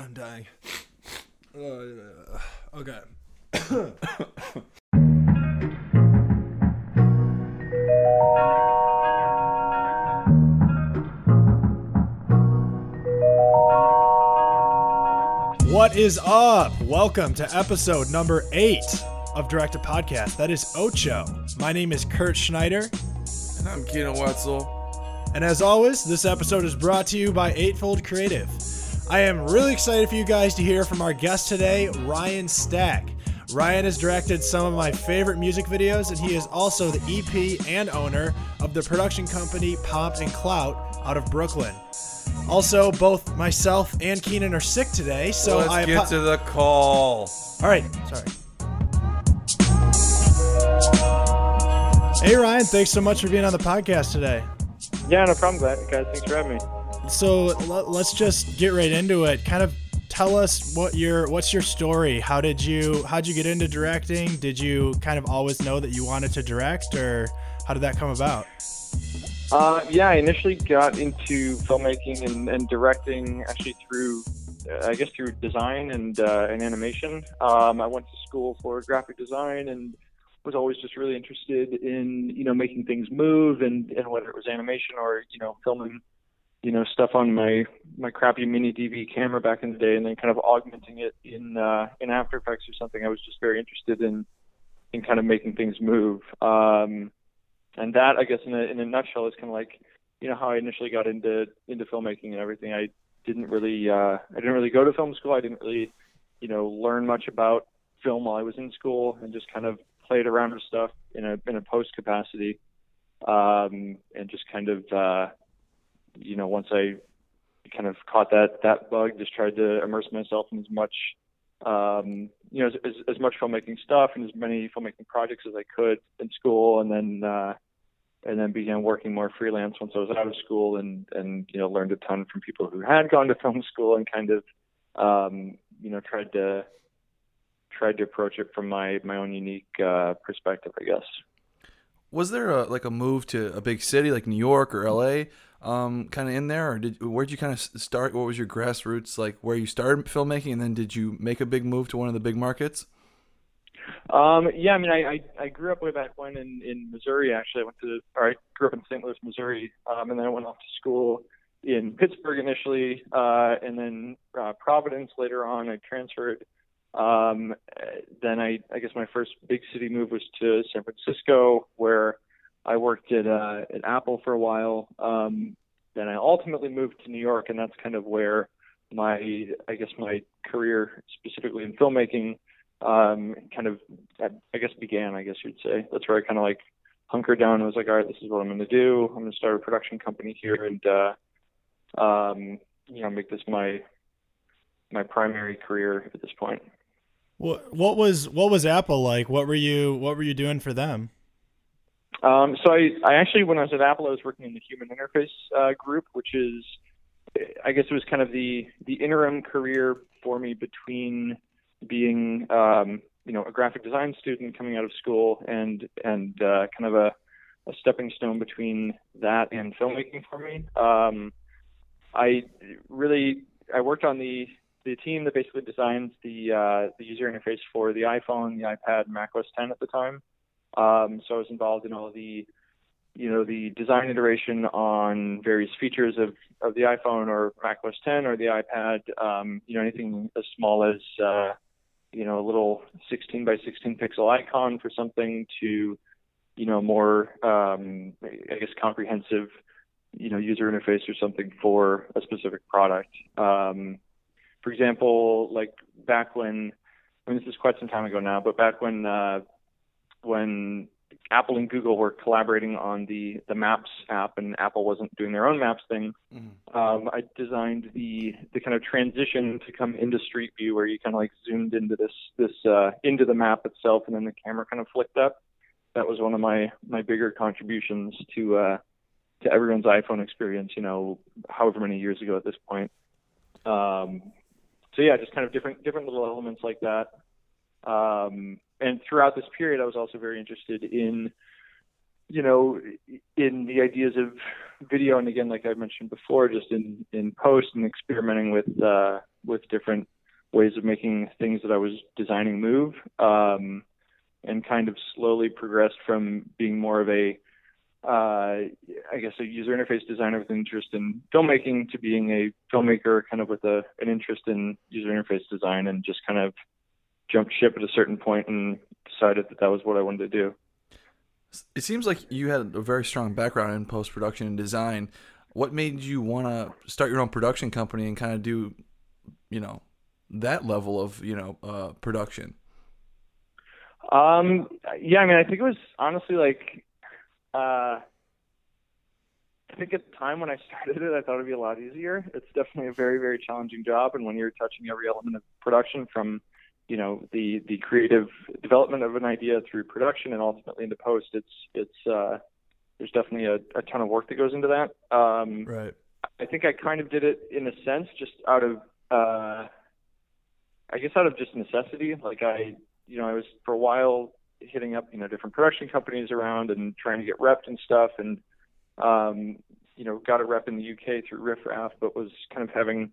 I'm dying. Okay. What is up? Welcome to episode number 8 of Direct a Podcast. That is Ocho. My name is Kurt Schneider. And I'm Kina Wetzel. And as always, this episode is brought to you by Eightfold Creative. I am really excited for you guys to hear from our guest today, Ryan Staake. Ryan has directed some of my favorite music videos, and he is also the EP and owner of the production company Pomp and Clout out of Brooklyn. Also, both myself and Keenan are sick today, so let's get to the call. All right, sorry. Hey, Ryan, thanks so much for being on the podcast today. Yeah, no problem, guys. Thanks for having me. So let's just get right into it. Kind of tell us what's your story? How'd you get into directing? Did you kind of always know that you wanted to direct, or how did that come about? I initially got into filmmaking and directing actually through design and animation. I went to school for graphic design and was always just really interested in, making things move and whether it was animation or, filming, stuff on my crappy mini DV camera back in the day and then kind of augmenting it in After Effects or something. I was just very interested in kind of making things move. And that, I guess, in a nutshell, is kind of like, how I initially got into filmmaking and everything. I didn't really go to film school. I didn't really, learn much about film while I was in school and just kind of played around with stuff in a post capacity. And just kind of, once I kind of caught that bug, just tried to immerse myself in as much, as much filmmaking stuff and as many filmmaking projects as I could in school, and then began working more freelance once I was out of school, and learned a ton from people who had gone to film school and kind of, tried to approach it from my own unique perspective, I guess. Was there a move to a big city like New York or LA kind of in there, or where'd you kind of start? What was your grassroots, like where you started filmmaking, and then did you make a big move to one of the big markets? I grew up way back when in Missouri, actually. I grew up in St. Louis, Missouri, and then I went off to school in Pittsburgh initially, and then Providence later on. I transferred. Then I guess my first big city move was to San Francisco, where I worked at Apple for a while. Then I ultimately moved to New York, and that's kind of where my career specifically in filmmaking, began, I guess you'd say. That's where I kind of like hunkered down and was like, all right, this is what I'm going to do. I'm going to start a production company here and, make this my primary career at this point. What was Apple like? What were you doing for them? So I actually, when I was at Apple, I was working in the human interface group, which is, I guess it was kind of the interim career for me between being, a graphic design student coming out of school and kind of a stepping stone between that and filmmaking for me. I worked on the team that basically designs the user interface for the iPhone, the iPad, macOS 10 at the time. So I was involved in all the design iteration on various features of the iPhone or macOS 10 or the iPad. Anything as small as a little 16 by 16 pixel icon for something to more comprehensive user interface or something for a specific product. For example, like back when, this is quite some time ago now, but back when Apple and Google were collaborating on the Maps app and Apple wasn't doing their own Maps thing, I designed the kind of transition to come into Street View where you kind of like zoomed into this into the map itself and then the camera kind of flicked up. That was one of my bigger contributions to everyone's iPhone experience, however many years ago at this point. Just kind of different little elements like that. And throughout this period, I was also very interested in the ideas of video, and again, like I mentioned before, just in post and experimenting with different ways of making things that I was designing move, and kind of slowly progressed from being more of a user interface designer with an interest in filmmaking to being a filmmaker kind of with an interest in user interface design, and just kind of jumped ship at a certain point and decided that was what I wanted to do. It seems like you had a very strong background in post-production and design. What made you want to start your own production company and kind of do, that level of, production? I think it was honestly I think at the time when I started it, I thought it'd be a lot easier. It's definitely a very, very challenging job. And when you're touching every element of production from, the creative development of an idea through production and ultimately into post, it's there's definitely a ton of work that goes into that. Right. I think I kind of did it in a sense, just out of just necessity. Like I was for a while hitting up, different production companies around and trying to get repped and stuff. And, got a rep in the UK through Riff Raff, but was kind of having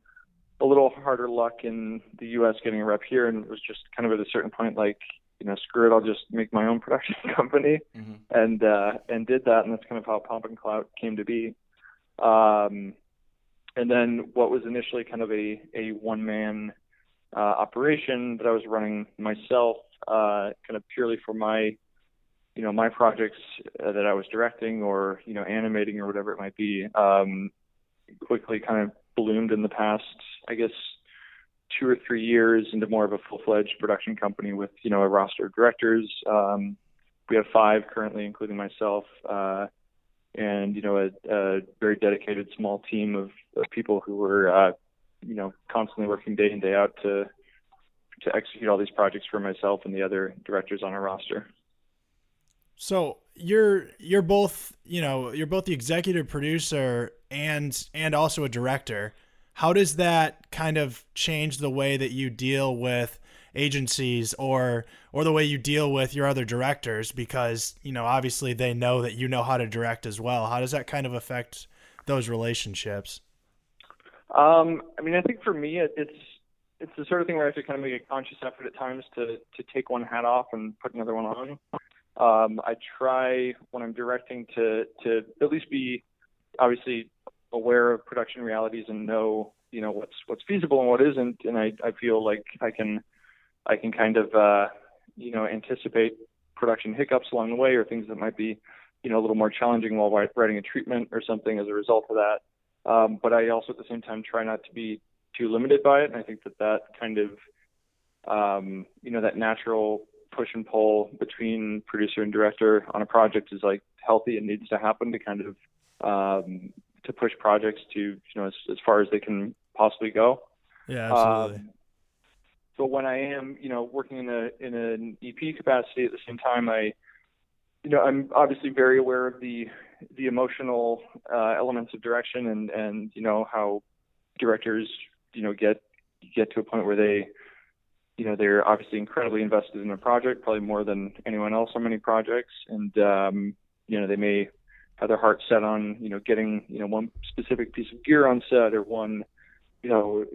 a little harder luck in the US getting a rep here. And it was just kind of at a certain point, screw it, I'll just make my own production company. Mm-hmm. And did that. And that's kind of how Pomp and Clout came to be. And then what was initially kind of a one-man operation that I was running myself, kind of purely for my, my projects that I was directing or, animating or whatever it might be, quickly kind of bloomed in the past, I guess, 2 or 3 years into more of a full-fledged production company with, a roster of directors. We have 5 currently, including myself, and, a very dedicated small team of people who were, constantly working day in, day out to execute all these projects for myself and the other directors on our roster. So you're both, you're both the executive producer and also a director. How does that kind of change the way that you deal with agencies or the way you deal with your other directors? Because, obviously they know that you know how to direct as well. How does that kind of affect those relationships? I think for me, it's the sort of thing where I have to kind of make a conscious effort at times to take one hat off and put another one on. I try when I'm directing to at least be obviously aware of production realities and know, what's feasible and what isn't. And I feel like I can kind of, anticipate production hiccups along the way or things that might be, a little more challenging while writing a treatment or something as a result of that. But I also at the same time try not to be too limited by it. And I think that kind of, that natural push and pull between producer and director on a project is healthy and needs to happen to kind of, to push projects to, as far as they can possibly go. Yeah, absolutely. So when I am, working in an EP capacity at the same time, I'm obviously very aware of the emotional elements of direction and how directors get to a point where they they're obviously incredibly invested in a project, probably more than anyone else on many projects, and they may have their heart set on getting one specific piece of gear on set or one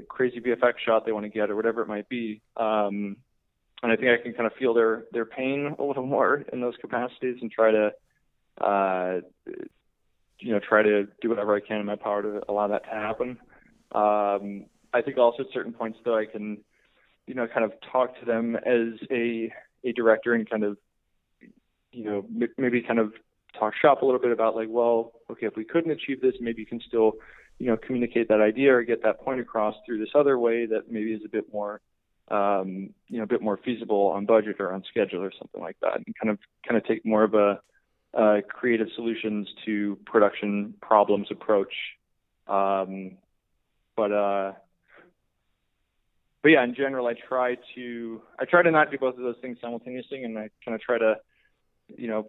crazy VFX shot they want to get or whatever it might be. And I think I can kind of feel their pain a little more in those capacities and try to, try to do whatever I can in my power to allow that to happen. I think also at certain points, though, I can, kind of talk to them as a director and kind of, maybe kind of talk shop a little bit about okay, if we couldn't achieve this, maybe you can still, communicate that idea or get that point across through this other way that maybe is a bit more a bit more feasible on budget or on schedule or something like that, and kind of take more of a creative solutions to production problems approach. But yeah, in general, I try to not do both of those things simultaneously, and I kind of try to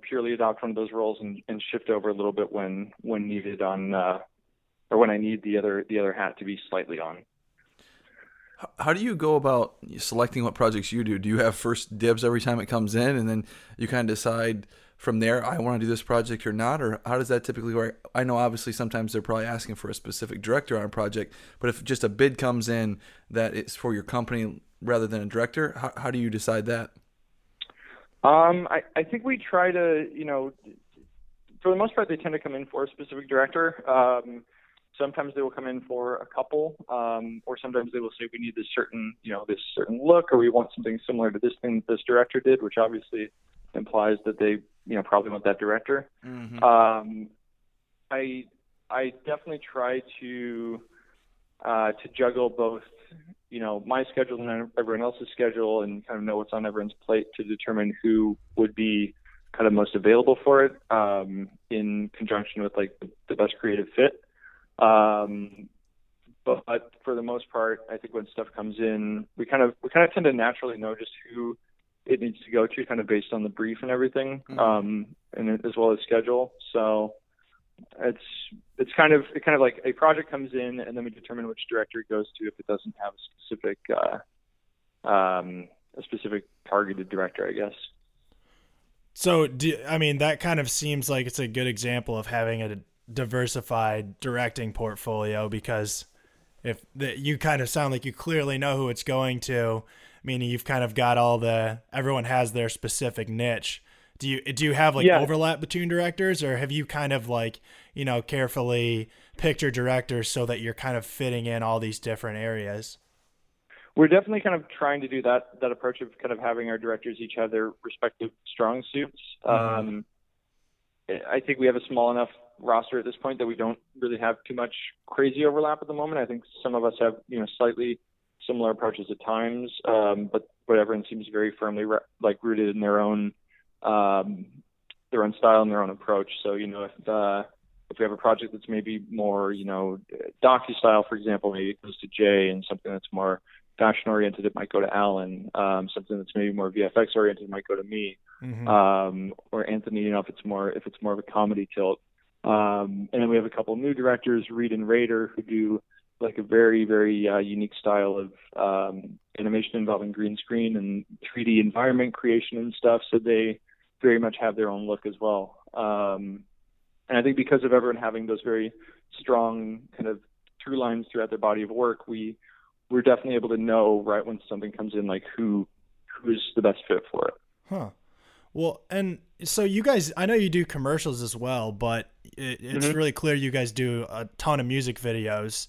purely adopt one of those roles and shift over a little bit when needed on or when I need the other hat to be slightly on. How do you go about selecting what projects you do? Do you have first dibs every time it comes in, and then you kind of decide from there, I want to do this project or not? Or how does that typically work? I know obviously sometimes they're probably asking for a specific director on a project, but if just a bid comes in that it's for your company rather than a director, how do you decide that? I think we try to, you know, for the most part, they tend to come in for a specific director. Sometimes they will come in for a couple, or sometimes they will say we need this certain, you know, this certain look, or we want something similar to this thing that this director did, which obviously implies that they, you know, probably want that director. Mm-hmm. I definitely try to juggle both, you know, my schedule and everyone else's schedule, and kind of know what's on everyone's plate to determine who would be kind of most available for it, in conjunction with like the best creative fit. But for the most part, I think when stuff comes in, we kind of tend to naturally know just who it needs to go to, kind of based on the brief and everything, mm-hmm. And as well as schedule. So it's kind of like a project comes in, and then we determine which director it goes to if it doesn't have a specific targeted director, I guess. So that kind of seems like it's a good example of having a diversified directing portfolio, because you kind of sound like you clearly know who it's going to, meaning you've kind of got everyone has their specific niche. Do you have like overlap between directors, or have you kind of like, you know, carefully picked your directors so that you're kind of fitting in all these different areas? We're definitely kind of trying to do that approach of kind of having our directors each have their respective strong suits. Mm-hmm. I think we have a small enough roster at this point that we don't really have too much crazy overlap at the moment. I think some of us have, you know, slightly similar approaches at times, but everyone seems very firmly rooted in their own style and their own approach. So, you know, if we have a project that's maybe more, you know, docu-style, for example, maybe it goes to Jay, and something that's more fashion-oriented, it might go to Alan. Something that's maybe more VFX-oriented might go to me, mm-hmm. Or Anthony, you know, if it's more of a comedy tilt. And then we have a couple of new directors, Reed and Rader, who do like a very, very unique style of animation involving green screen and 3D environment creation and stuff. So they very much have their own look as well. And I think because of everyone having those very strong kind of through lines throughout their body of work, we're definitely able to know right when something comes in, like who's the best fit for it. Huh. Well, and so you guys, I know you do commercials as well, but it's mm-hmm. really clear you guys do a ton of music videos.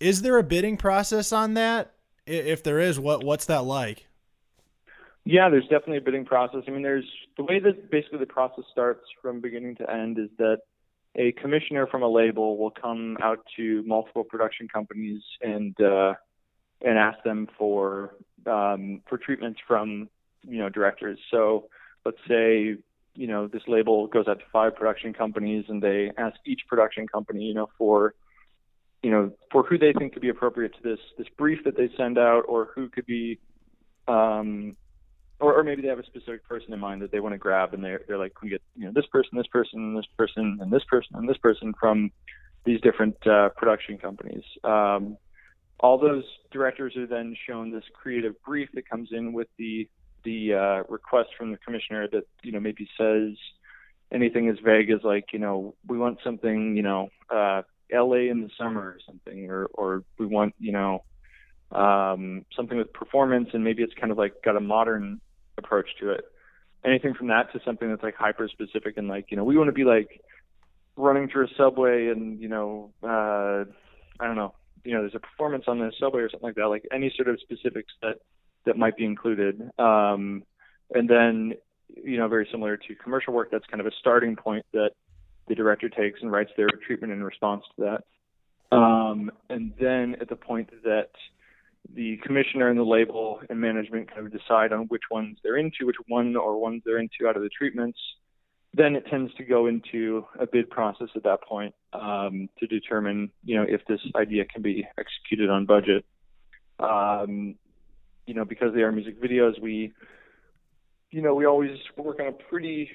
Is there a bidding process on that? If there is, what's that like? Yeah, there's definitely a bidding process. I mean, there's the way that basically the process starts from beginning to end is that a commissioner from a label will come out to multiple production companies and ask them for treatments from, you know, directors. So let's say, you know, this label goes out to 5 production companies, and they ask each production company, you know, for who they think could be appropriate to this brief that they send out, or who could be, or maybe they have a specific person in mind that they want to grab, and they're like, we get, you know, this person, and this person, and this person, and this person from these different production companies. All those directors are then shown this creative brief that comes in with the request from the commissioner that, you know, maybe says anything as vague as like, you know, we want something, you know, LA in the summer or something, or we want, you know, something with performance, and maybe it's kind of like got a modern approach to it. Anything from that to something that's like hyper specific and like, you know, we want to be like running through a subway and, you know, I don't know, you know, there's a performance on the subway or something like that, like any sort of specifics that might be included. And then, you know, very similar to commercial work, that's kind of a starting point that the director takes and writes their treatment in response to that. And then at the point that the commissioner and the label and management kind of decide on which ones they're into out of the treatments, then it tends to go into a bid process at that point, to determine, you know, if this idea can be executed on budget. You know, because they are music videos, we always work on a pretty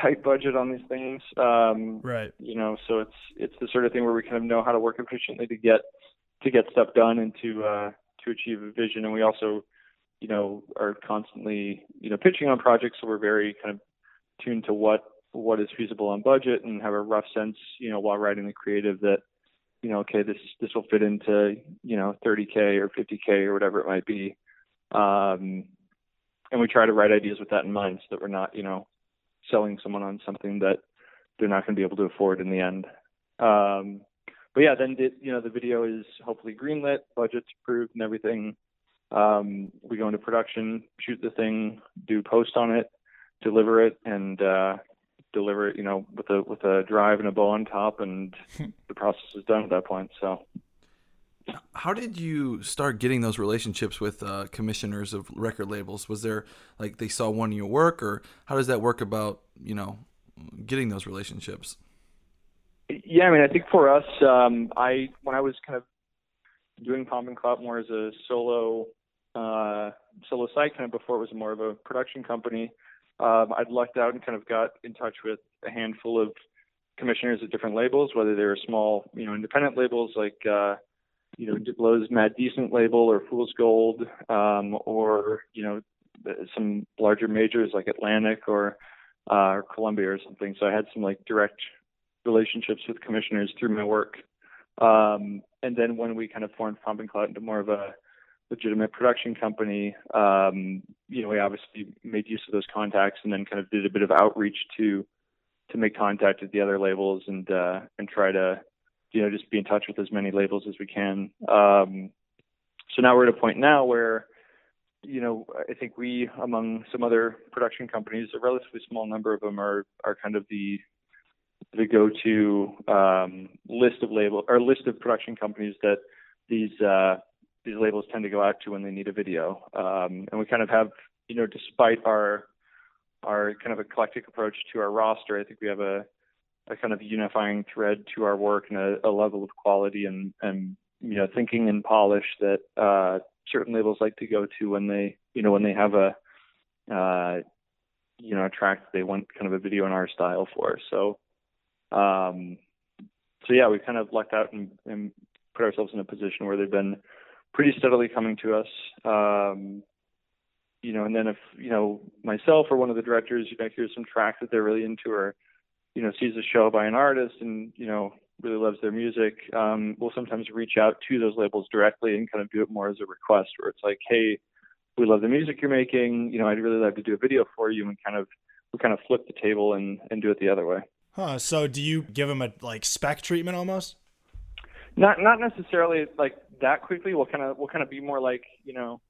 tight budget on these things. Right. You know, so it's the sort of thing where we kind of know how to work efficiently to get to get stuff done and to achieve a vision. And we also, you know, are constantly, you know, pitching on projects. So we're very kind of tuned to what is feasible on budget and have a rough sense, you know, while writing the creative that, you know, okay, this will fit into, you know, 30K or 50K or whatever it might be. And we try to write ideas with that in mind so that we're not, you know, selling someone on something that they're not going to be able to afford in the end. But yeah, then, you know, the video is hopefully greenlit, budget's approved and everything. We go into production, shoot the thing, do post on it, deliver it, and deliver it, you know, with a drive and a bow on top, and the process is done at that point. So how did you start getting those relationships with commissioners of record labels? Was there, like, they saw one of your work, or how does that work about, you know, getting those relationships? Yeah, I mean, I think for us, when I was kind of doing Pomp and Clout more as a solo site, kind of before it was more of a production company, I'd lucked out and kind of got in touch with a handful of commissioners at different labels, whether they were small, you know, independent labels like, you know, Diplo's Mad Decent label or Fool's Gold, or, you know, some larger majors like Atlantic or Columbia or something. So I had some like direct relationships with commissioners through my work. And then when we kind of formed Pomp and Clout into more of a legitimate production company, you know, we obviously made use of those contacts and then kind of did a bit of outreach to make contact with the other labels and try to, you know, just be in touch with as many labels as we can. So now we're at a point now where, you know, I think we, among some other production companies, a relatively small number of them are kind of the go-to list of production companies that these labels tend to go out to when they need a video. And we kind of have, you know, despite our kind of eclectic approach to our roster, I think we have a kind of unifying thread to our work and a level of quality and, you know, thinking and polish that certain labels like to go to when they have a track that they want kind of a video in our style for. So yeah, we kind of lucked out and put ourselves in a position where they've been pretty steadily coming to us. You know, and then if, you know, myself or one of the directors, you know, hears some track that they're really into or, you know, sees a show by an artist and, you know, really loves their music, we'll sometimes reach out to those labels directly and kind of do it more as a request where it's like, hey, we love the music you're making, you know, I'd really love to do a video for you, and we kind of flip the table and do it the other way. Huh. So do you give them a like spec treatment almost? Not necessarily like that quickly. We'll kind of be more like, you know,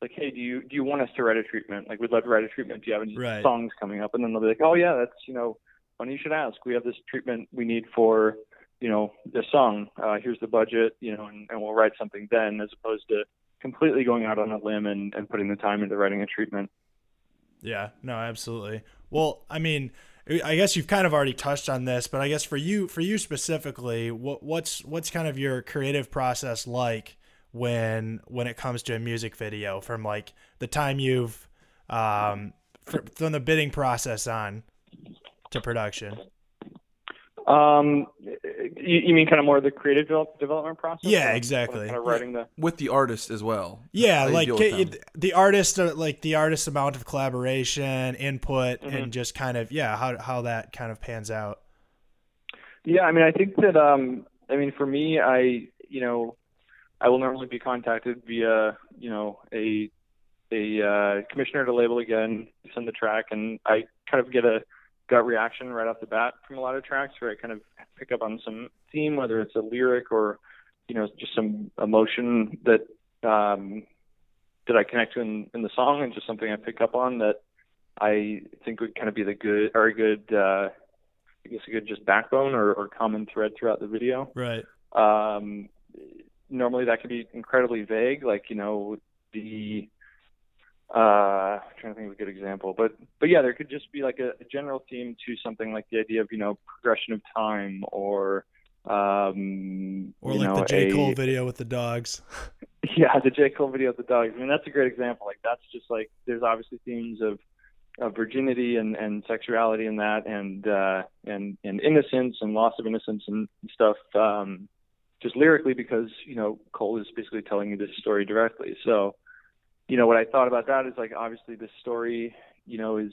like, hey, do you want us to write a treatment? Like, we'd love to write a treatment. Do you have any songs coming up? And then they'll be like, oh yeah, that's, you know, funny you should ask. We have this treatment we need for, you know, this song. Here's the budget, you know, and we'll write something then, as opposed to completely going out on a limb and putting the time into writing a treatment. Yeah, no, absolutely. Well, I mean, I guess you've kind of already touched on this, but I guess for you specifically, what's kind of your creative process like when it comes to a music video, from like the time you've from the bidding process on to production? You mean kind of more the creative development process? Yeah, exactly. Kind of writing with the artist as well. Yeah, like the artist's amount of collaboration, input, mm-hmm. and just kind of, yeah, how that kind of pans out. Yeah, I mean, I think that, I mean, for me, I will normally be contacted via, you know, a commissioner to label again, send the track, and I kind of get a gut reaction right off the bat from a lot of tracks where I kind of pick up on some theme, whether it's a lyric or, you know, just some emotion that I connect to in the song, and just something I pick up on that I think would kind of be a good just backbone or common thread throughout the video. Right. Normally that can be incredibly vague, like, you know, I'm trying to think of a good example, but yeah, there could just be like a general theme to something like the idea of, you know, progression of time, or like the J Cole video with the dogs. Yeah, the J Cole video with the dogs. I mean, that's a great example. Like, that's just like, there's obviously themes of virginity and sexuality in that, and innocence and loss of innocence and stuff. just lyrically, because, you know, Cole is basically telling you this story directly. So, you know, what I thought about that is, like, obviously this story, you know, is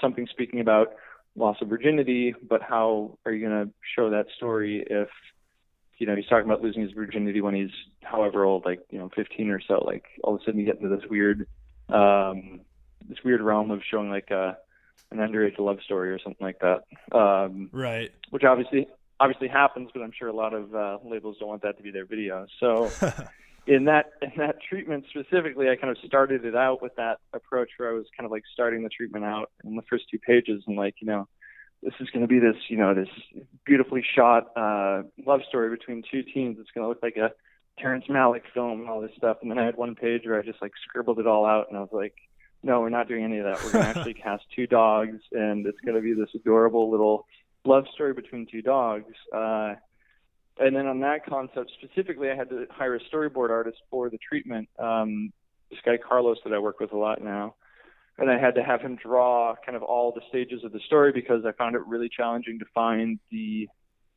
something speaking about loss of virginity, but how are you going to show that story if, you know, he's talking about losing his virginity when he's however old, like, you know, 15 or so, like all of a sudden you get into this weird realm of showing like an underage love story or something like that. Right. Which obviously happens, but I'm sure a lot of labels don't want that to be their video. So in that treatment specifically, I kind of started it out with that approach where I was kind of like starting the treatment out in the first two pages and like, you know, this is going to be this, you know, this beautifully shot love story between two teens. It's going to look like a Terrence Malick film and all this stuff. And then I had one page where I just like scribbled it all out and I was like, no, we're not doing any of that. We're going to actually cast two dogs, and it's going to be this adorable little love story between two dogs. And then on that concept specifically, I had to hire a storyboard artist for the treatment, this guy Carlos that I work with a lot now. And I had to have him draw kind of all the stages of the story because I found it really challenging to find the,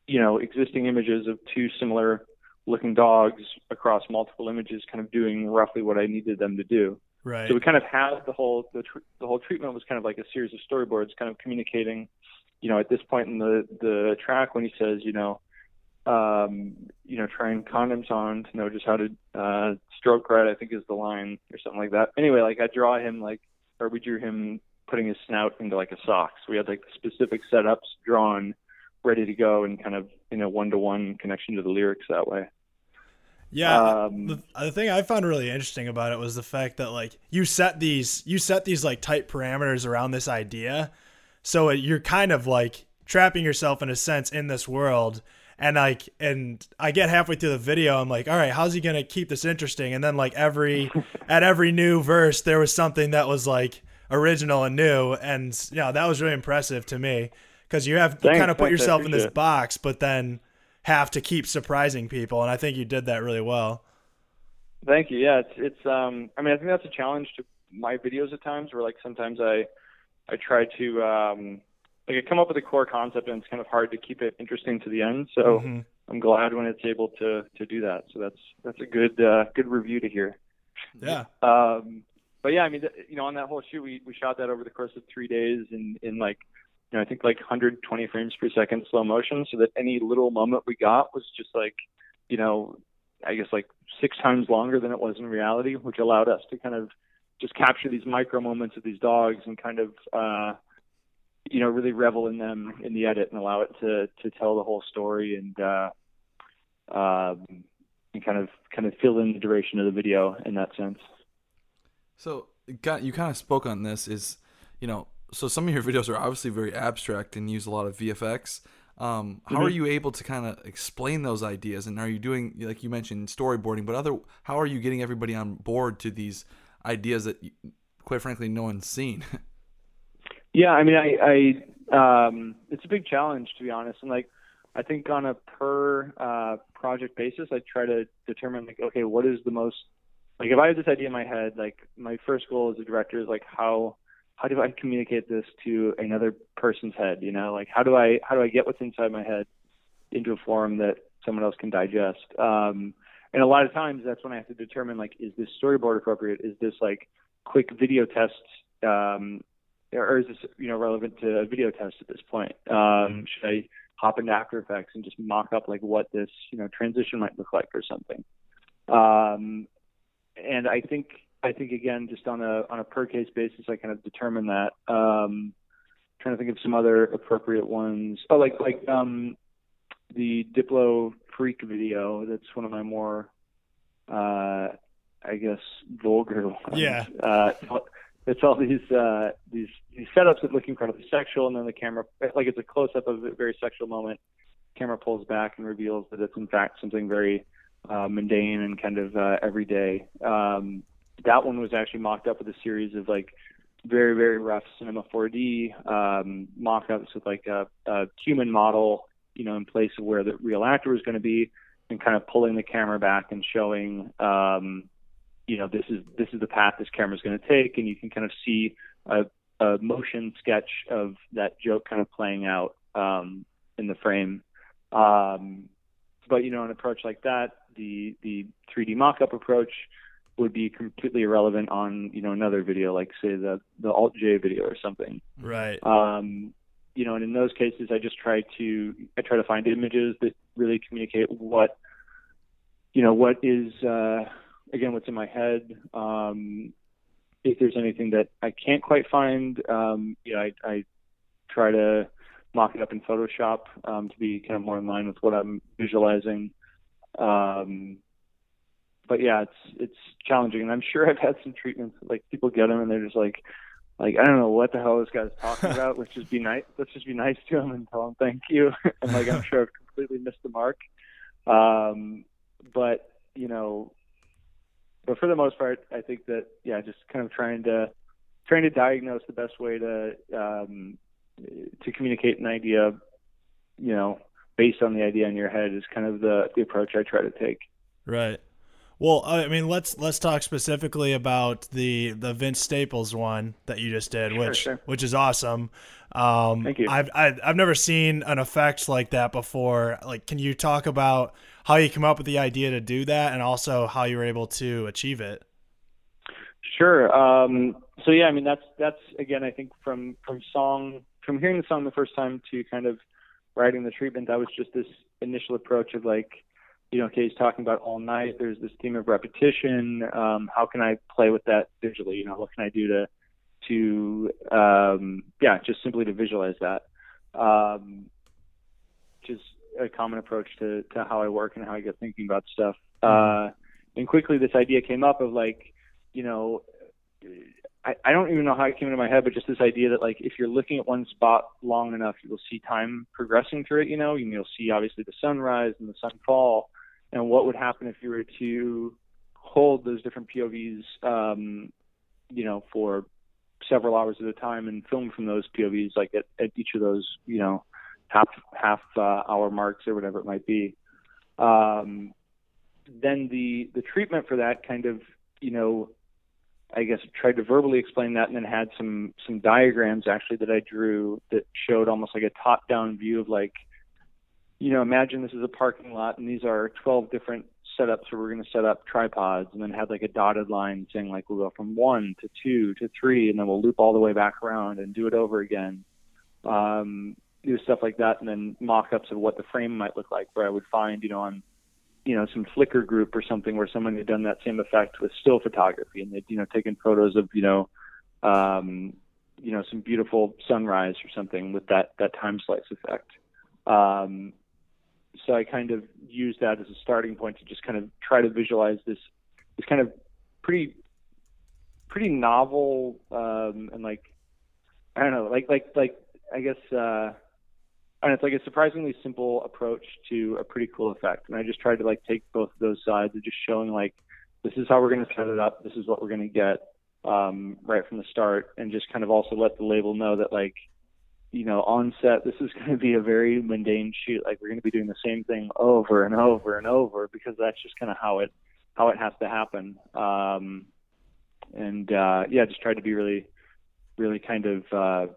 you know, existing images of two similar looking dogs across multiple images kind of doing roughly what I needed them to do. Right. So we kind of had the whole treatment was kind of like a series of storyboards kind of communicating, you know, at this point in the track when he says, you know, trying condoms on to know just how to stroke right, I think is the line or something like that. Anyway, like I draw him like, or we drew him putting his snout into like a sock. So we had like specific setups drawn, ready to go, and kind of, you know, one-to-one connection to the lyrics that way. Yeah. The thing I found really interesting about it was the fact that like you set these like tight parameters around this idea. So you're kind of like trapping yourself in a sense in this world. And I get halfway through the video, I'm like, all right, how's he going to keep this interesting? And then like at every new verse, there was something that was like original and new. And you know, that was really impressive to me because you have to kind of put yourself in this box, but then have to keep surprising people. And I think you did that really well. Thank you. Yeah. It's I mean, I think that's a challenge to my videos at times where like, sometimes I try to, like I come up with a core concept and it's kind of hard to keep it interesting to the end. So mm-hmm. I'm glad when it's able to do that. So that's a good review to hear. Yeah. But yeah, I mean, you know, on that whole shoot, we shot that over the course of 3 days in like, you know, I think like 120 frames per second slow motion, so that any little moment we got was just like, you know, I guess like 6 times longer than it was in reality, which allowed us to kind of just capture these micro moments of these dogs and kind of, you know, really revel in them in the edit and allow it to tell the whole story and kind of fill in the duration of the video in that sense. So you kind of spoke on this is, you know, so some of your videos are obviously very abstract and use a lot of VFX. How mm-hmm. are you able to kind of explain those ideas? And are you doing, like you mentioned, storyboarding, but how are you getting everybody on board to these ideas that quite frankly, no one's seen? Yeah, I mean, I it's a big challenge, to be honest. And like, I think on a per project basis, I try to determine like, okay, what is the most, like, if I have this idea in my head, like my first goal as a director is like, how do I communicate this to another person's head? You know, like how do I get what's inside my head into a form that someone else can digest? And a lot of times that's when I have to determine like, is this storyboard appropriate? Is this like quick video test, or is this, you know, relevant to a video test at this point? Should I hop into After Effects and just mock up like what this, you know, transition might look like or something? And I think again, just on a per case basis, I kind of determine that. Trying to think of some other appropriate ones. Oh, like the Diplo Freak video. That's one of my more, I guess, vulgar ones. Yeah. It's all these setups that look incredibly sexual, and then the camera, like it's a close up of a very sexual moment. Camera pulls back and reveals that it's in fact something very mundane and kind of everyday. That one was actually mocked up with a series of like very very rough Cinema 4D mock-ups with like a human model, you know, in place of where the real actor was going to be, and kind of pulling the camera back and showing. You know, this is the path this camera is going to take, and you can kind of see a motion sketch of that joke kind of playing out in the frame. But, you know, an approach like that, the 3D mock-up approach would be completely irrelevant on, you know, another video, like, say, the Alt-J video or something. Right. You know, and in those cases, I just try to find images that really communicate what, you know, what is, again, what's in my head. If there's anything that I can't quite find, you know, I try to mock it up in Photoshop to be kind of more in line with what I'm visualizing. But yeah, it's challenging, and I'm sure I've had some treatments like people get them and they're just like I don't know what the hell this guy's talking about. Let's just be nice. Let's just be nice to him and tell him thank you. And like I'm sure I've completely missed the mark. But you know, but for the most part, I think that yeah, just kind of trying to diagnose the best way to communicate an idea, you know, based on the idea in your head is kind of the approach I try to take. Right. Well, I mean, let's talk specifically about the Vince Staples one that you just did, which is awesome. Thank you. I've never seen an effect like that before. Like, can you talk about how you come up with the idea to do that, and also how you were able to achieve it? Sure. So yeah, I mean, that's again, I think from hearing the song the first time to kind of writing the treatment, that was just this initial approach of like, you know, okay, he's talking about all night. There's this theme of repetition. How can I play with that visually? You know, what can I do to just simply to visualize that. Just a common approach to how I work and how I get thinking about stuff. And quickly this idea came up of like, you know, I don't even know how it came into my head, but just this idea that like, if you're looking at one spot long enough, you'll see time progressing through it, you know, and you'll see obviously the sunrise and the sunfall. And what would happen if you were to hold those different POVs, you know, for several hours at a time and film from those POVs, like at each of those, you know, half hour marks or whatever it might be. Then the treatment for that kind of, you know, I guess tried to verbally explain that, and then had some diagrams actually that I drew that showed almost like a top-down view of like, you know, imagine this is a parking lot and these are 12 different setups where we're going to set up tripods, and then had like a dotted line saying like we'll go from 1 to 2 to 3, and then we'll loop all the way back around and do it over again. Do stuff like that, and then mock-ups of what the frame might look like, where I would find, you know, on, you know, some Flickr group or something where someone had done that same effect with still photography, and they'd, you know, taken photos of, you know, some beautiful sunrise or something with that time slice effect. So I kind of used that as a starting point to just kind of try to visualize this kind of pretty novel, and like, I don't know, like, I guess, and it's like a surprisingly simple approach to a pretty cool effect. And I just tried to like take both of those sides and just showing like, this is how we're going to set it up. This is what we're going to get right from the start. And just kind of also let the label know that like, you know, on set, this is going to be a very mundane shoot. Like we're going to be doing the same thing over and over and over, because that's just kind of how it has to happen. Yeah, just tried to be really, really kind of,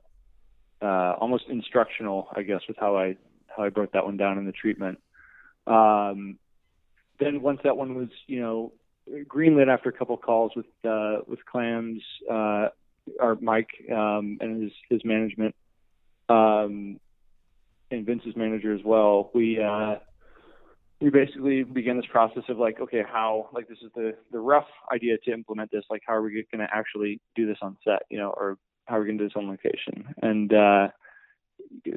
almost instructional, I guess, with how I broke that one down in the treatment. Then once that one was, you know, greenlit after a couple calls with Clams, or Mike, and his management, and Vince's manager as well, we basically began this process of like, okay, how, like, this is the rough idea to implement this. Like, how are we going to actually do this on set, you know, or how we're going to do this on location, and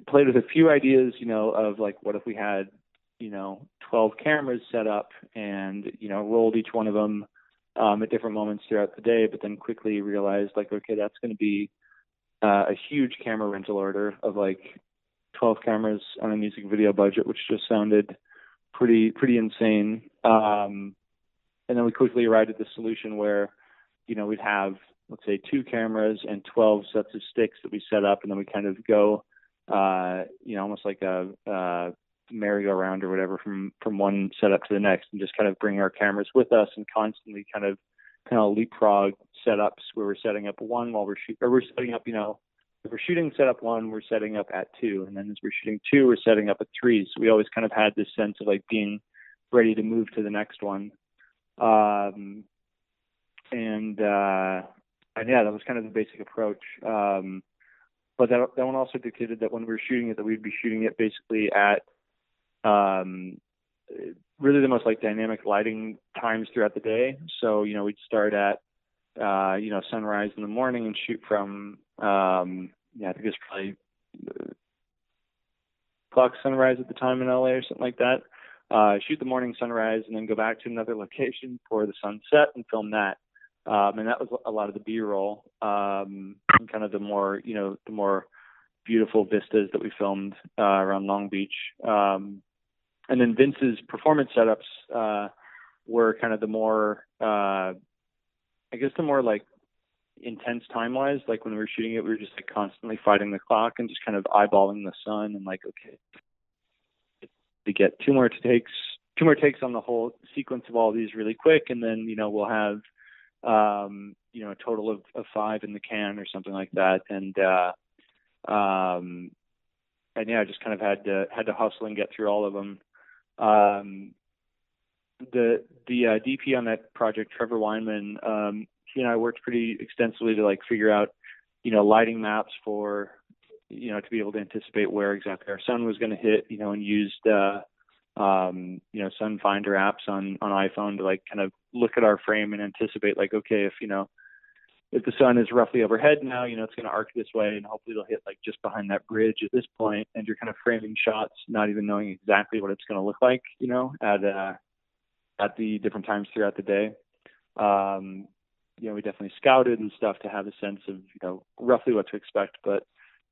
played with a few ideas, you know, of like, what if we had, you know, 12 cameras set up and, you know, rolled each one of them at different moments throughout the day, but then quickly realized like, okay, that's going to be a huge camera rental order of like 12 cameras on a music video budget, which just sounded pretty insane. And then we quickly arrived at the solution where, you know, we'd have, let's say, 2 cameras and 12 sets of sticks that we set up. And then we kind of go, you know, almost like a merry-go-round or whatever from one setup to the next, and just kind of bring our cameras with us and constantly kind of leapfrog setups where we're setting up one while we're shooting, or we're setting up, you know, If we're shooting setup one, we're setting up at two. And then as we're shooting two, we're setting up at three. So we always kind of had this sense of like being ready to move to the next one. And yeah, that was kind of the basic approach. But that one also dictated that when we were shooting it, that we'd be shooting it basically at really the most like dynamic lighting times throughout the day. So, you know, we'd start at, sunrise in the morning and shoot from, I think it's probably clock sunrise at the time in LA or something like that. Shoot the morning sunrise and then go back to another location for the sunset and film that. And that was a lot of the B-roll, and kind of the more beautiful vistas that we filmed around Long Beach. And then Vince's performance setups were kind of the more, the more like intense time-wise. Like when we were shooting it, we were just like constantly fighting the clock and just kind of eyeballing the sun and like, okay, to get two more takes on the whole sequence of all of these really quick. And then, we'll have, a total of five in the can or something like that. And yeah, I just kind of had to hustle and get through all of them. The DP on that project, Trevor Weinman, he and I worked pretty extensively to like figure out, lighting maps for, to be able to anticipate where exactly our sun was going to hit, and used, sun finder apps on iPhone to like kind of look at our frame and anticipate like, okay, if the sun is roughly overhead now, it's going to arc this way and hopefully it'll hit like just behind that bridge at this point. And you're kind of framing shots, not even knowing exactly what it's going to look like, at the different times throughout the day. We definitely scouted and stuff to have a sense of, roughly what to expect, but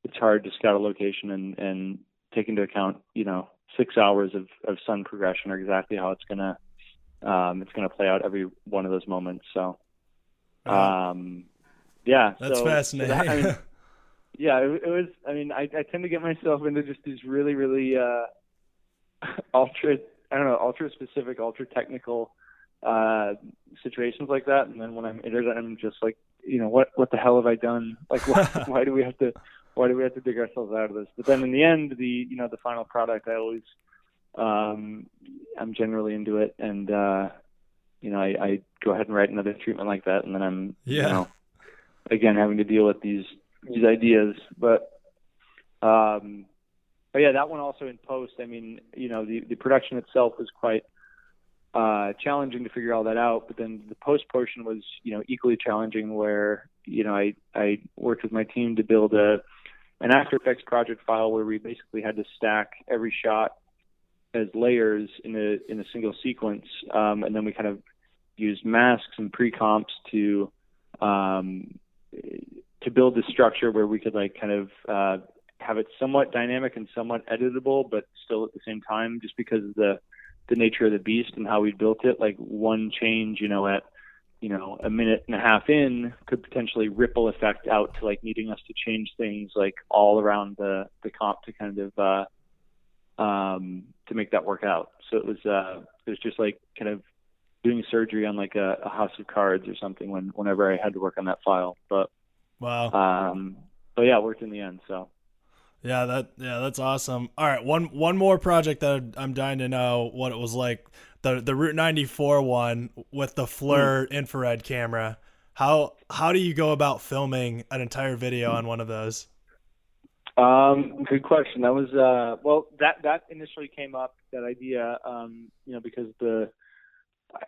it's hard to scout a location and take into account, 6 hours of sun progression or exactly how it's going to play out every one of those moments. So, that's fascinating. I tend to get myself into just these really, really, ultra specific, ultra technical, situations like that. And then when I'm in it, I'm just like, what the hell have I done? Like, why do we have to dig ourselves out of this? But then in the end, the final product, I always, I'm generally into it. And, I go ahead and write another treatment like that. And then I'm, again, having to deal with these ideas, but yeah, that one also in post, the production itself was quite, challenging to figure all that out, but then the post portion was, equally challenging where, I worked with my team to build an After Effects project file where we basically had to stack every shot as layers in a single sequence. And then we kind of used masks and pre-comps to build this structure where we could like kind of have it somewhat dynamic and somewhat editable, but still at the same time, just because of the nature of the beast and how we built it, like one change, at a minute and a half in could potentially ripple effect out to like needing us to change things like all around the comp to kind of, to make that work out. So it was just like kind of doing surgery on like a house of cards or something whenever I had to work on that file, but wow. But yeah, it worked in the end. So yeah, that's awesome. All right. One more project that I'm dying to know what it was like. The Route 94 one with the FLIR infrared camera. How do you go about filming an entire video on one of those? Good question. That was that initially came up, that idea, because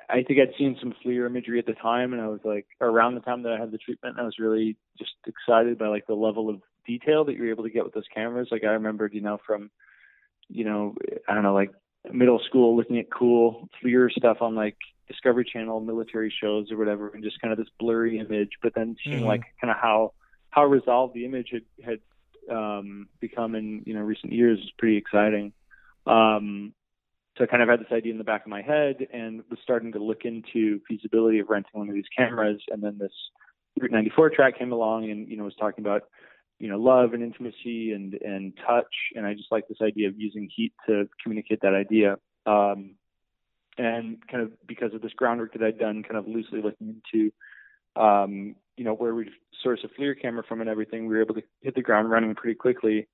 I think I'd seen some FLIR imagery at the time, and I was like, around the time that I had the treatment, I was really just excited by like the level of detail that you're able to get with those cameras. Like I remembered, from middle school looking at cool FLIR stuff on like Discovery Channel military shows or whatever, and just kind of this blurry image, but then seeing like kind of how resolved the image had become in recent years is pretty exciting. So I kind of had this idea in the back of my head and was starting to look into feasibility of renting one of these cameras, and then this Route 94 track came along and was talking about love and intimacy and touch. And I just like this idea of using heat to communicate that idea. And kind of because of this groundwork that I'd done, kind of loosely looking into you know, where we'd source a FLIR camera from and everything, we were able to hit the ground running pretty quickly.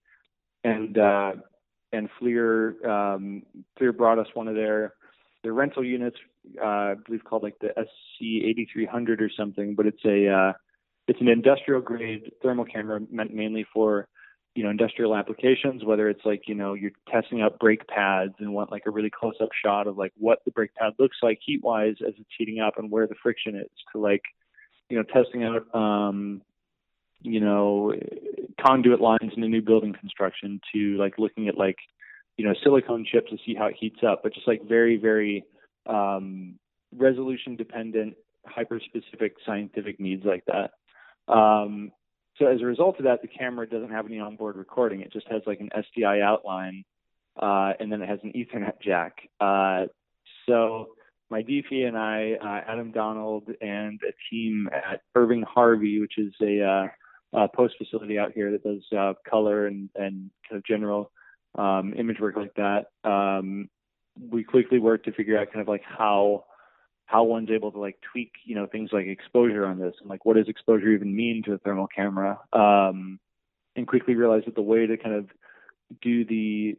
And FLIR brought us one of their rental units, I believe called like the SC8300 or something, but it's a, it's an industrial grade thermal camera meant mainly for, you know, industrial applications, whether it's like, you know, you're testing out brake pads and want like a really close up shot of like what the brake pad looks like heat wise as it's heating up and where the friction is, to like, you know, testing out, you know, conduit lines in a new building construction, to like looking at like, you know, silicone chips to see how it heats up, but just like very, very resolution dependent, hyper specific scientific needs like that. So as a result of that, the camera doesn't have any onboard recording. It just has like an SDI outline, and then it has an Ethernet jack. So my DP and I, Adam Donald and a team at Irving Harvey, which is a post facility out here that does color and kind of general image work like that. We quickly worked to figure out kind of like how one's able to like tweak, you know, things like exposure on this, and like, what does exposure even mean to a thermal camera? And quickly realized that the way to kind of do the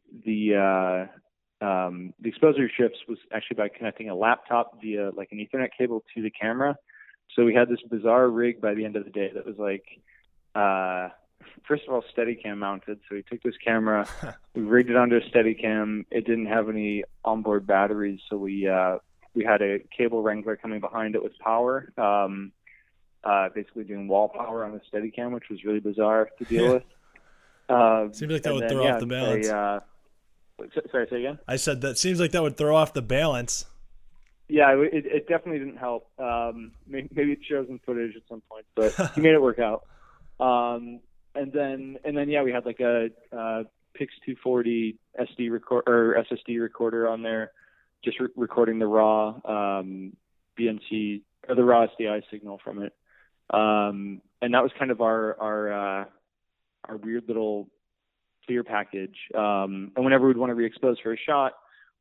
exposure shifts was actually by connecting a laptop via like an Ethernet cable to the camera. So we had this bizarre rig by the end of the day that was like, first of all, Steadicam mounted. So we took this camera, we rigged it onto a Steadicam. It didn't have any onboard batteries. So we had a cable wrangler coming behind it with power, basically doing wall power on a Steadicam, which was really bizarre to deal with. Seems like that would throw off the balance. Sorry, say again? I said that seems like that would throw off the balance. Yeah, it definitely didn't help. Maybe it shows in footage at some point, but he made it work out. And then yeah, we had like a Pix240 SSD recorder on there, just recording the raw BNC or the raw SDI signal from it, and that was kind of our weird little FLIR package. And whenever we'd want to re-expose for a shot,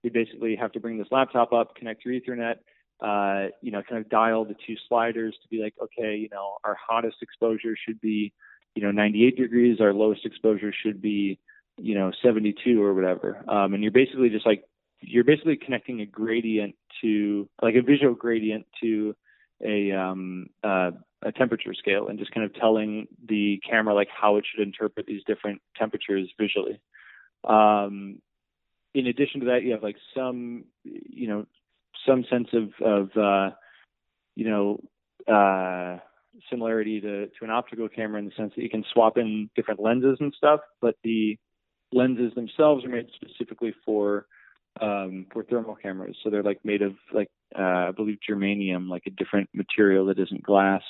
we basically have to bring this laptop up, connect through Ethernet, you know, kind of dial the two sliders to be like, okay, you know, our hottest exposure should be, you know, 98 degrees, our lowest exposure should be, you know, 72 or whatever, and you're basically just like. You're basically connecting a gradient to like a visual gradient to a temperature scale, and just kind of telling the camera like how it should interpret these different temperatures visually. In addition to that, you have like some sense of similarity to an optical camera, in the sense that you can swap in different lenses and stuff, but the lenses themselves are made specifically for thermal cameras. So they're like made of like, I believe germanium, like a different material that isn't glass.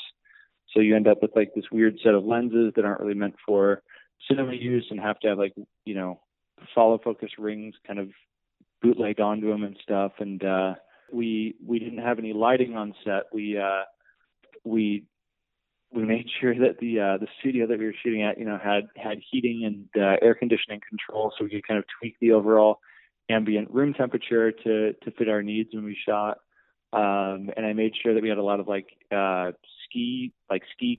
So you end up with like this weird set of lenses that aren't really meant for cinema use, and have to have like, you know, follow focus rings kind of bootlegged onto them and stuff. And, we didn't have any lighting on set. We made sure that the studio that we were shooting at, you know, had heating and air conditioning control, so we could kind of tweak the overall ambient room temperature to fit our needs when we shot. And I made sure that we had a lot of like ski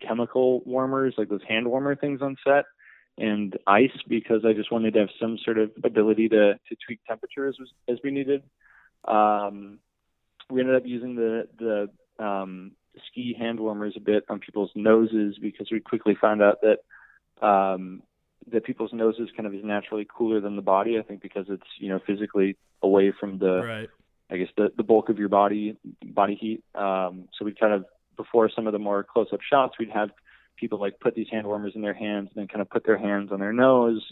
chemical warmers, like those hand warmer things on set, and ice, because I just wanted to have some sort of ability to tweak temperatures as we needed. We ended up using the ski hand warmers a bit on people's noses, because we quickly found out that people's noses kind of is naturally cooler than the body, I think, because it's, you know, physically away from the, right. I guess the bulk of your body heat. So we'd kind of, before some of the more close up shots, we'd have people like put these hand warmers in their hands, and then kind of put their hands on their nose,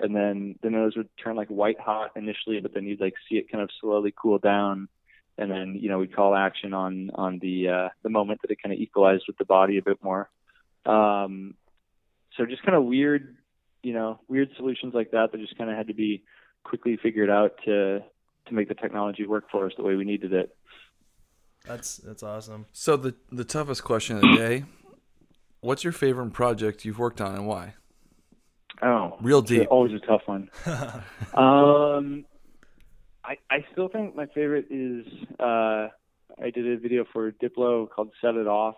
and then the nose would turn like white hot initially, but then you'd like see it kind of slowly cool down. And then, you know, we'd call action on the moment that it kind of equalized with the body a bit more. So just kind of weird solutions like that just kind of had to be quickly figured out to make the technology work for us the way we needed it. That's awesome. So the toughest question of the day, what's your favorite project you've worked on and why? Oh, real deep. Always a tough one. I still think my favorite is I did a video for Diplo called Set It Off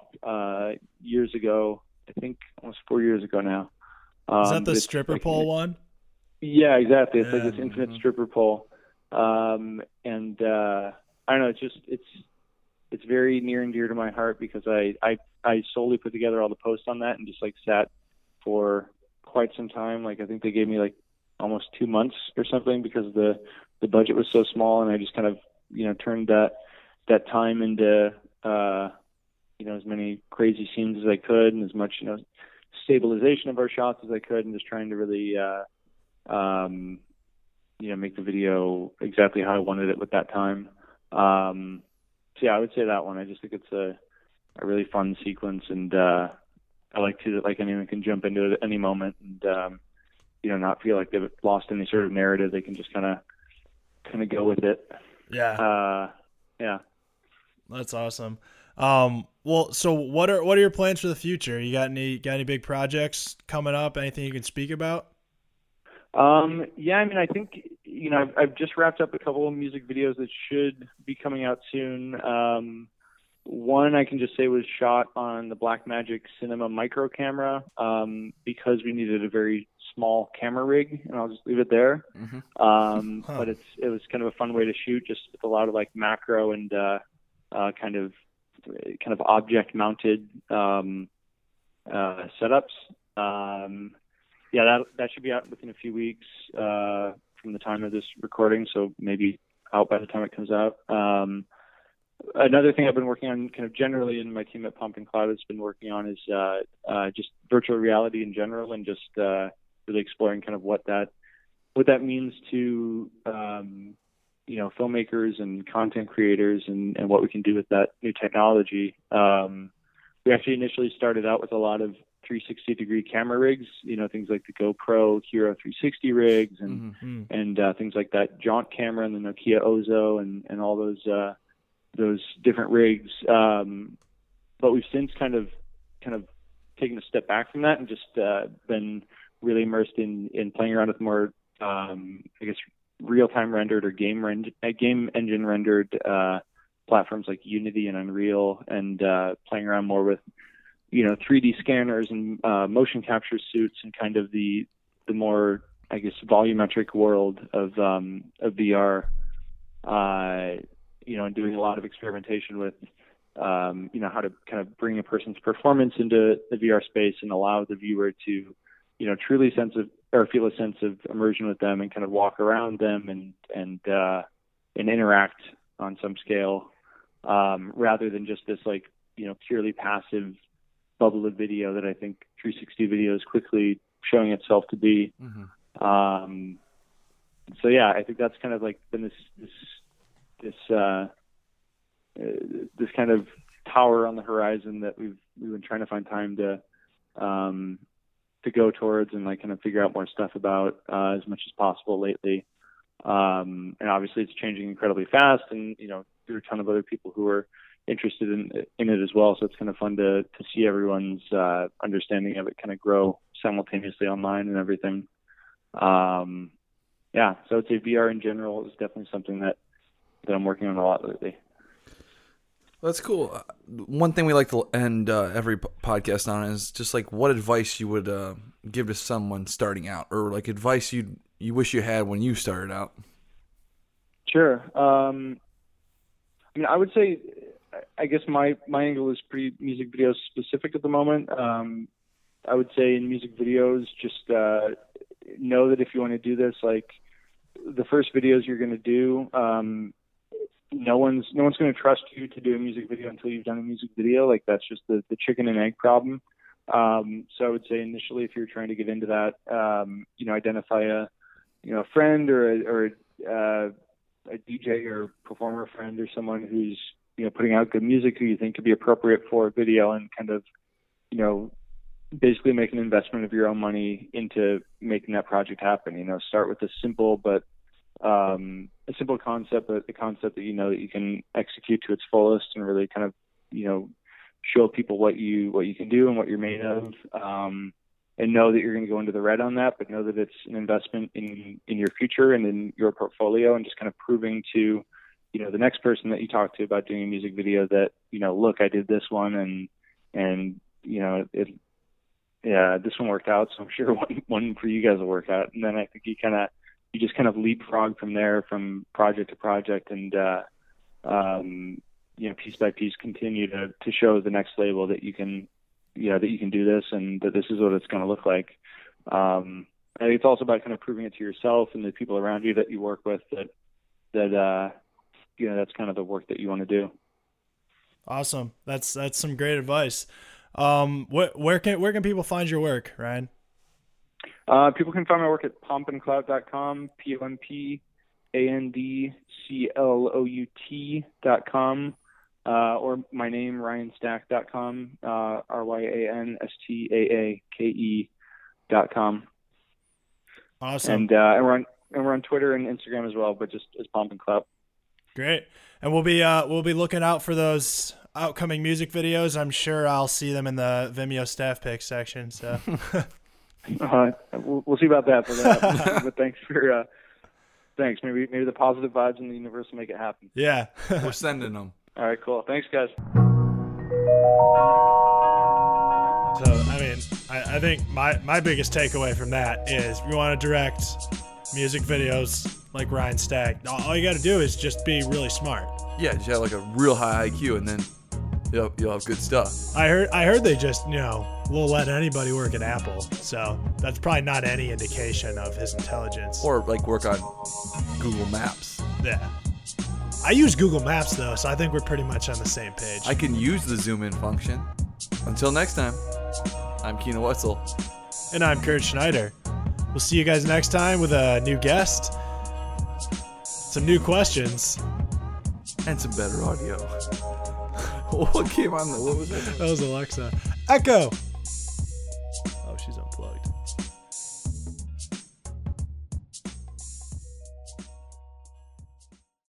years ago. I think almost 4 years ago now. Is that the stripper like, pole one? Yeah, exactly. It's like this infinite stripper pole. And I don't know, it's just it's very near and dear to my heart because I solely put together all the posts on that and just like sat for quite some time. Like I think they gave me like almost 2 months or something because the budget was so small, and I just kind of, you know, turned that time into you know, as many crazy scenes as I could and as much, you know, stabilization of our shots as I could, and just trying to really you know, make the video exactly how I wanted it with that time. So yeah, I would say that one. I just think it's a really fun sequence, and I like to, like, anyone can jump into it at any moment and you know, not feel like they've lost any sort of narrative. They can just kind of go with it. Yeah. Yeah. That's awesome. Well, so what are your plans for the future? You got any big projects coming up? Anything you can speak about? Yeah, I mean, I think, you know, I've just wrapped up a couple of music videos that should be coming out soon. One I can just say was shot on the Blackmagic Cinema micro camera, because we needed a very small camera rig, and I'll just leave it there. Mm-hmm. But it was kind of a fun way to shoot, just with a lot of like macro and kind of object mounted setups. Yeah, that should be out within a few weeks from the time of this recording, so maybe out by the time it comes out. Another thing I've been working on kind of generally, and my team at Pomp and Clout has been working on, is just virtual reality in general, and just really exploring kind of what that means to you know, filmmakers and content creators, and what we can do with that new technology. We actually initially started out with a lot of 360-degree camera rigs, you know, things like the GoPro Hero 360 rigs, and mm-hmm. and things like that Jaunt camera and the Nokia Ozo and all those different rigs. But we've since kind of taken a step back from that and just been really immersed in playing around with more, I guess, real-time rendered or game engine rendered platforms like Unity and Unreal, and playing around more with, you know, 3D scanners and motion capture suits, and kind of the more, I guess, volumetric world of VR, you know, and doing a lot of experimentation with, you know, how to kind of bring a person's performance into the VR space and allow the viewer to, you know, truly feel a sense of immersion with them, and kind of walk around them and interact on some scale, rather than just this, like, you know, purely passive bubble of video that I think 360 video is quickly showing itself to be. Mm-hmm. So yeah, I think that's kind of like been this kind of tower on the horizon that we've been trying to find time to go towards, and like kind of figure out more stuff about as much as possible lately. And obviously it's changing incredibly fast, and, you know, there are a ton of other people who are interested in it as well. So it's kind of fun to see everyone's understanding of it kind of grow simultaneously online and everything. Yeah, so I'd say VR in general is definitely something that I'm working on a lot lately. That's cool. One thing we like to end every podcast on is just like what advice you would give to someone starting out, or like advice you wish you had when you started out. Sure. I mean, I would say, I guess my angle is pretty music video specific at the moment. I would say in music videos, just know that if you want to do this, like the first videos you're going to do, no one's going to trust you to do a music video until you've done a music video. Like that's just the chicken and egg problem. So I would say initially, if you're trying to get into that, you know, identify a, you know, a friend or a DJ or performer friend, or someone who's, you know, putting out good music who you think could be appropriate for a video, and kind of, you know, basically make an investment of your own money into making that project happen. You know, start with a simple concept, but a concept that you know that you can execute to its fullest, and really kind of, you know, show people what you can do and what you're made of, and know that you're going to go into the red on that, but know that it's an investment in your future and in your portfolio, and just kind of proving to, you know, the next person that you talk to about doing a music video that, you know, look, I did this one and you know, this one worked out. So I'm sure one for you guys will work out. And then I think you just kind of leapfrog from there, from project to project and, you know, piece by piece, continue to show the next label that you can do this and that this is what it's going to look like. I think it's also about kind of proving it to yourself and the people around you that you work with that you know, that's kind of the work that you want to do. Awesome. That's some great advice. Where can people find your work, Ryan? People can find my work at pompandclout.com, pompandclout.com, or my name, ryanstaake.com, ryanstaake.com. Awesome. And we're on Twitter and Instagram as well, but just as Pomp and Clout. Great. And we'll be looking out for those outcoming music videos. I'm sure I'll see them in the Vimeo staff pick section. So we'll see about that. But thanks for thanks. Maybe the positive vibes in the universe will make it happen. Yeah, we're sending them. All right, cool. Thanks, guys. So, I mean, I think my biggest takeaway from that is if you want to direct music videos like Ryan Staake, all you got to do is just be really smart. Yeah, just have like a real high IQ, and then you'll have good stuff. I heard they just, you know, will let anybody work at Apple, so that's probably not any indication of his intelligence. Or like work on Google Maps. Yeah. I use Google Maps, though, so I think we're pretty much on the same page. I can use the zoom in function. Until next time, I'm Kina Wetzel. And I'm Kurt Schneider. We'll see you guys next time with a new guest, some new questions, and some better audio. What came on? What was it? That was Alexa. Echo!